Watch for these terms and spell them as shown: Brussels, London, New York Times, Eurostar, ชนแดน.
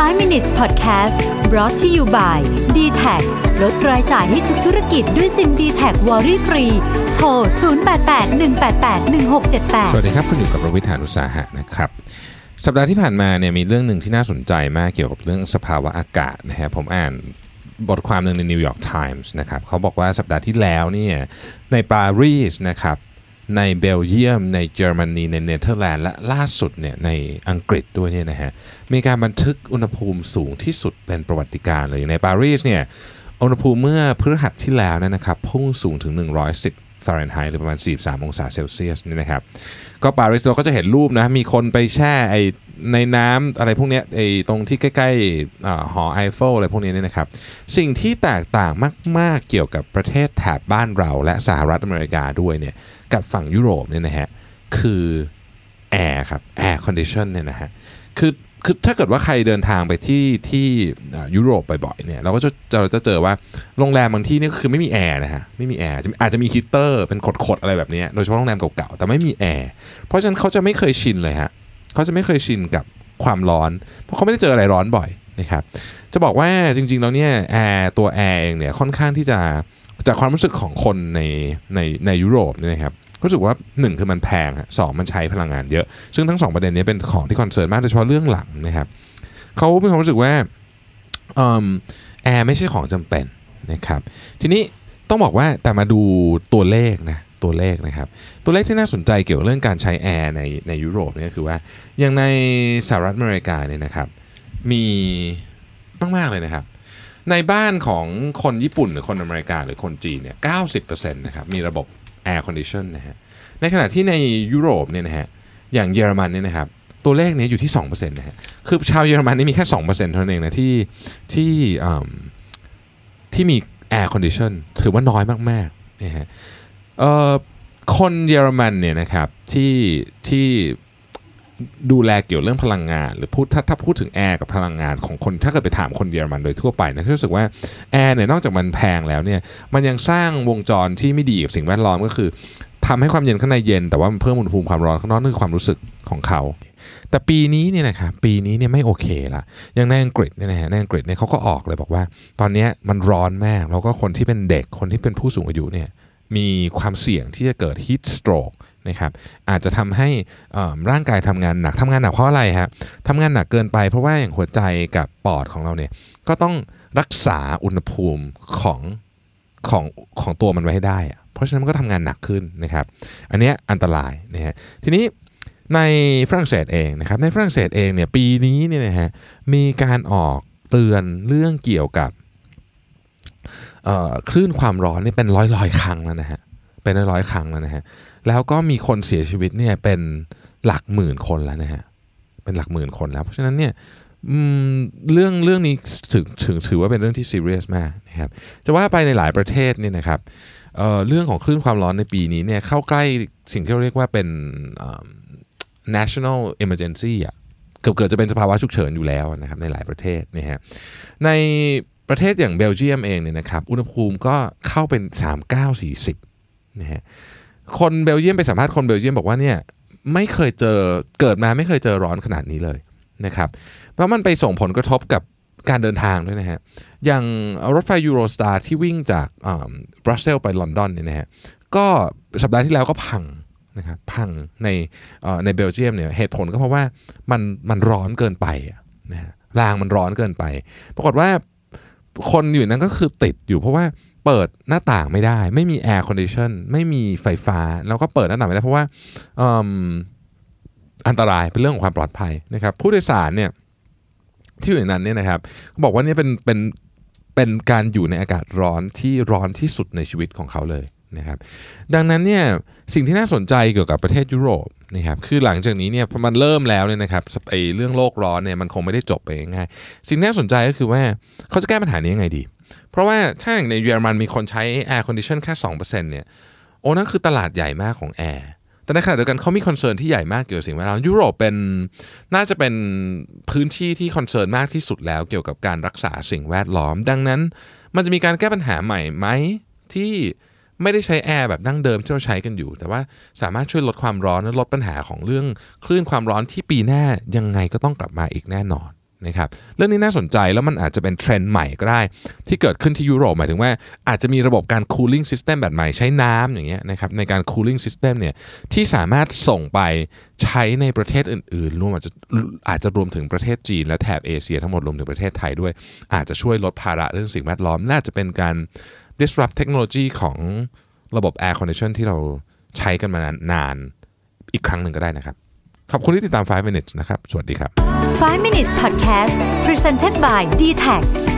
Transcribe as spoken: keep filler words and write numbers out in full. ไฟว์ มินิทส์ Podcast brought to you by ดี แท็ก ลดรายจ่ายให้ทุกธุรกิจด้วยซิม ดี แท็ก Worry Free โทร ศูนย์ แปด แปด หนึ่ง แปด แปด หนึ่ง หก เจ็ด แปด สวัสดีครับคุณอยู่กับประวิทย์ หาญอุตสาหะนะครับสัปดาห์ที่ผ่านมาเนี่ยมีเรื่องหนึ่งที่น่าสนใจมากเกี่ยวกับเรื่องสภาวะอากาศนะฮะผมอ่านบทความหนึ่งใน New York Times นะครับเขาบอกว่าสัปดาห์ที่แล้วเนี่ยในปารีสนะครับในเบลเยียมในเยอรมนีในเนเธอร์แลนด์และล่าสุดเนี่ยในอังกฤษด้วยเนี่ยนะฮะมีการบันทึกอุณหภูมิสูงที่สุดเป็นประวัติการณ์เลยในปารีสเนี่ยอุณหภูมิเมื่อพฤหัสที่แล้วเนี่ยนะครับพุ่งสูงถึงหนึ่งร้อยสิบฟาเรนไฮต์หรือประมาณสี่สิบสามองศาเซลเซียสนี่นะครับก็ปารีสเราก็จะเห็นรูปนะมีคนไปแช่ไอในน้ำอะไรพวกนี้ไอตรงที่ใกล้ๆหอไอเฟลอะไรพวกนี้เนี่ยนะครับสิ่งที่แตกต่างมากๆเกี่ยวกับประเทศแถบบ้านเราและสหรัฐอเมริกาด้วยเนี่ยกับฝั่งยุโรปเนี่ยนะฮะคือแอร์ครับแอร์คอนดิชันเนี่ยนะฮะคือคือถ้าเกิดว่าใครเดินทางไปที่ที่ยุโรปบ่อยๆเนี่ยเราก็จะเราจะเจอว่าโรงแรมบางที่นี่ก็คือไม่มีแอร์นะฮะไม่มีแอร์อาจจะมีฮีตเตอร์เป็นขดๆอะไรแบบนี้โดยเฉพาะโรงแรมเก่าๆแต่ไม่มีแอร์เพราะฉะนั้นเขาจะไม่เคยชินเลยฮะเขาจะไม่เคยชินกับความร้อนเพราะเขาไม่ได้เจออะไรร้อนบ่อยนะครับจะบอกว่าจริงๆแล้วเนี่ยแอร์ตัวแอร์เองเนี่ยค่อนข้างที่จะจากความรู้สึกของคนในในในยุโรปเนี่ยนะครับรู้สึกว่าหนึ่งคือมันแพงสองมันใช้พลังงานเยอะซึ่งทั้งสองประเด็นนี้เป็นของที่คอนเซิร์นมากโดยเฉพาะเรื่องหลังนะครับเขาเป็นความรู้สึกว่าแอร์ไม่ใช่ของจำเป็นนะครับทีนี้ต้องบอกว่าแต่มาดูตัวเลขนะตัวเลขนะครับตัวเลขที่น่าสนใจเกี่ยวกับเรื่องการใช้แอร์ในในยุโรปเนี่ยคือว่าอย่างในสหรัฐอเมริกาเนี่ยนะครับมีมากๆเลยนะครับในบ้านของคนญี่ปุ่นหรือคนอเมริกาหรือคนจีนเนี่ย เก้าสิบเปอร์เซ็นต์ นะครับมีระบบ Air Condition นะฮะในขณะที่ในยุโรปเนี่ยนะฮะอย่างเยอรมันเนี่ยนะครับตัวเลขนี้อยู่ที่ สองเปอร์เซ็นต์ นะฮะคือชาวเยอรมันนี่มีแค่ สองเปอร์เซ็นต์ เท่านั้นเองนะที่ที่ที่มี Air Condition ถือว่าน้อยมากๆนะฮะคนเยอรมันเนี่ยนะครับที่ที่ดูแลเกี่ยวเรื่องพลังงานหรือพูดถ้าถ้าพูดถึงแอร์กับพลังงานของคนถ้าเกิดไปถามคนเยอรมันโดยทั่วไปนะรู้สึกว่าแอร์เนี่ยนอกจากมันแพงแล้วเนี่ยมันยังสร้างวงจรที่ไม่ดีกับสิ่งแวดล้อมก็คือทำให้ความเย็นข้างในเย็นแต่ว่ามันเพิ่มอุณหภูมิความร้อนข้างนอกนั่นคือความรู้สึกของเขาแต่ปีนี้เนี่ยนะครับปีนี้เนี่ยไม่โอเคละอย่างในอังกฤษเนี่ยนะฮะในอังกฤษเนี่ยเขาก็ออกเลยบอกว่าตอนนี้มันร้อนมากแล้วก็คนที่เป็นเด็กคนที่เป็นผู้สูงอายุเนี่ยมีความเสี่ยงที่จะเกิด heat stroke นะครับอาจจะทำให้ร่างกายทำงานหนักทำงานหนักเพราะอะไรครับทำงานหนักเกินไปเพราะว่าอย่างหัวใจกับปอดของเราเนี่ยก็ต้องรักษาอุณหภูมิของของของตัวมันไว้ให้ได้เพราะฉะนั้นมันก็ทำงานหนักขึ้นนะครับอันนี้อันตรายนะฮะทีนี้ในฝรั่งเศสเองนะครับในฝรั่งเศสเองเนี่ยปีนี้เนี่ยนะฮะมีการออกเตือนเรื่องเกี่ยวกับคลื่นความร้อนนี่เป็นร้อยร้อยครั้งแล้วนะฮะเป็นร้อยร้อยครั้งแล้วนะฮะแล้วก็มีคนเสียชีวิตเนี่ยเป็นหลักหมื่นคนแล้วนะฮะเป็นหลักหมื่นคนแล้วเพราะฉะนั้นเนี่ยเรื่องเรื่องนี้ถึงถึงถือว่าเป็นเรื่องที่ซีเรียสมากนะครับจะว่าไปในหลายประเทศเนี่ยนะครับเอ่อเรื่องของคลื่นความร้อนในปีนี้เนี่ยเข้าใกล้สิ่งที่เราเรียกว่าเป็น national emergency อ่ะเกือบเกือบจะเป็นสภาวะฉุกเฉินอยู่แล้วนะครับในหลายประเทศนะฮะในประเทศอย่างเบลเยียมเองเนี่ยนะครับอุณหภูมิก็เข้าเป็นสามสิบเก้า สี่สิบนะฮะคนเบลเยียมไปสัมภาษณ์คนเบลเยียมบอกว่าเนี่ยไม่เคยเจอเกิดมาไม่เคยเจอร้อนขนาดนี้เลยนะครับแล้วมันไปส่งผลกระทบกับการเดินทางด้วยนะฮะอย่างรถไฟยูโรสตาร์ที่วิ่งจากบรัสเซลส์ไปลอนดอนเนี่ยนะฮะก็สัปดาห์ที่แล้วก็พังนะครับพังในในเบลเยียมเนี่ยเหตุผลก็เพราะว่ามันมันร้อนเกินไปนะฮะรางมันร้อนเกินไปปรากฏว่าคนอยู่นั้นก็คือติดอยู่เพราะว่าเปิดหน้าต่างไม่ได้ไม่มีแอร์คอนดิชันไม่มีไฟฟ้าแล้วก็เปิดหน้าต่างไม่ได้เพราะว่า อ, อันตรายเป็นเรื่องของความปลอดภัยนะครับผู้โดยสารเนี่ยที่อยู่ในนั้นเนี่ยนะครับเขาบอกว่านี่เป็นเป็นเป็นการอยู่ในอากาศร้อนที่ร้อนที่สุดในชีวิตของเขาเลยนะครับดังนั้นเนี่ยสิ่งที่น่าสนใจเกี่ยวกับประเทศยุโรปนะครับคือหลังจากนี้เนี่ยพอมันเริ่มแล้วเนี่ยนะครับไอ้เรื่องโลกร้อนเนี่ยมันคงไม่ได้จบไปง่ายสิ่งน่าสนใจก็คือว่าเขาจะแก้ปัญหานี้ยังไงดีเพราะว่าถ้าอย่างในเยอรมันมีคนใช้ Air Condition แค่ สองเปอร์เซ็นต์ เนี่ยโอ้นั่นคือตลาดใหญ่มากของแอร์แต่ในขณะเดียวกันเขามีคอนเซิร์นที่ใหญ่มากเกี่ยวกับสิ่งแวดล้อมยุโรปเป็นน่าจะเป็นพื้นที่ที่คอนเซิร์นมากที่สุดแล้วเกี่ยวกับการรักษาสิ่งแวดล้อมดังนั้นมันจะมีการแก้ปัญหาใหม่ไหมที่ไม่ได้ใช้แอร์แบบดั้งเดิมที่เราใช้กันอยู่แต่ว่าสามารถช่วยลดความร้อนและลดปัญหาของเรื่องคลื่นความร้อนที่ปีหน้ายังไงก็ต้องกลับมาอีกแน่นอน นะครับเรื่องนี้น่าสนใจแล้วมันอาจจะเป็นเทรนด์ใหม่ก็ได้ที่เกิดขึ้นที่ยุโรปหมายถึงว่าอาจจะมีระบบการ cooling system แบบใหม่ใช้น้ำอย่างเงี้ยนะครับในการ cooling system เนี่ยที่สามารถส่งไปใช้ในประเทศอื่นๆรวมอาจจะอาจจะรวมถึงประเทศจีนและแถบเอเชียทั้งหมดรวมถึงประเทศไทยด้วยอาจจะช่วยลดภาระเรื่องสิ่งแวดล้อมน่าจะเป็นการ disrupt เทคโนโลยีของระบบ air condition ที่เราใช้กันมานานอีกครั้งหนึ่งก็ได้นะครับขอบคุณที่ติดตามไฟว์ minutes นะครับสวัสดีครับไฟว์ minutes podcast presented by ดี ที เอ ซี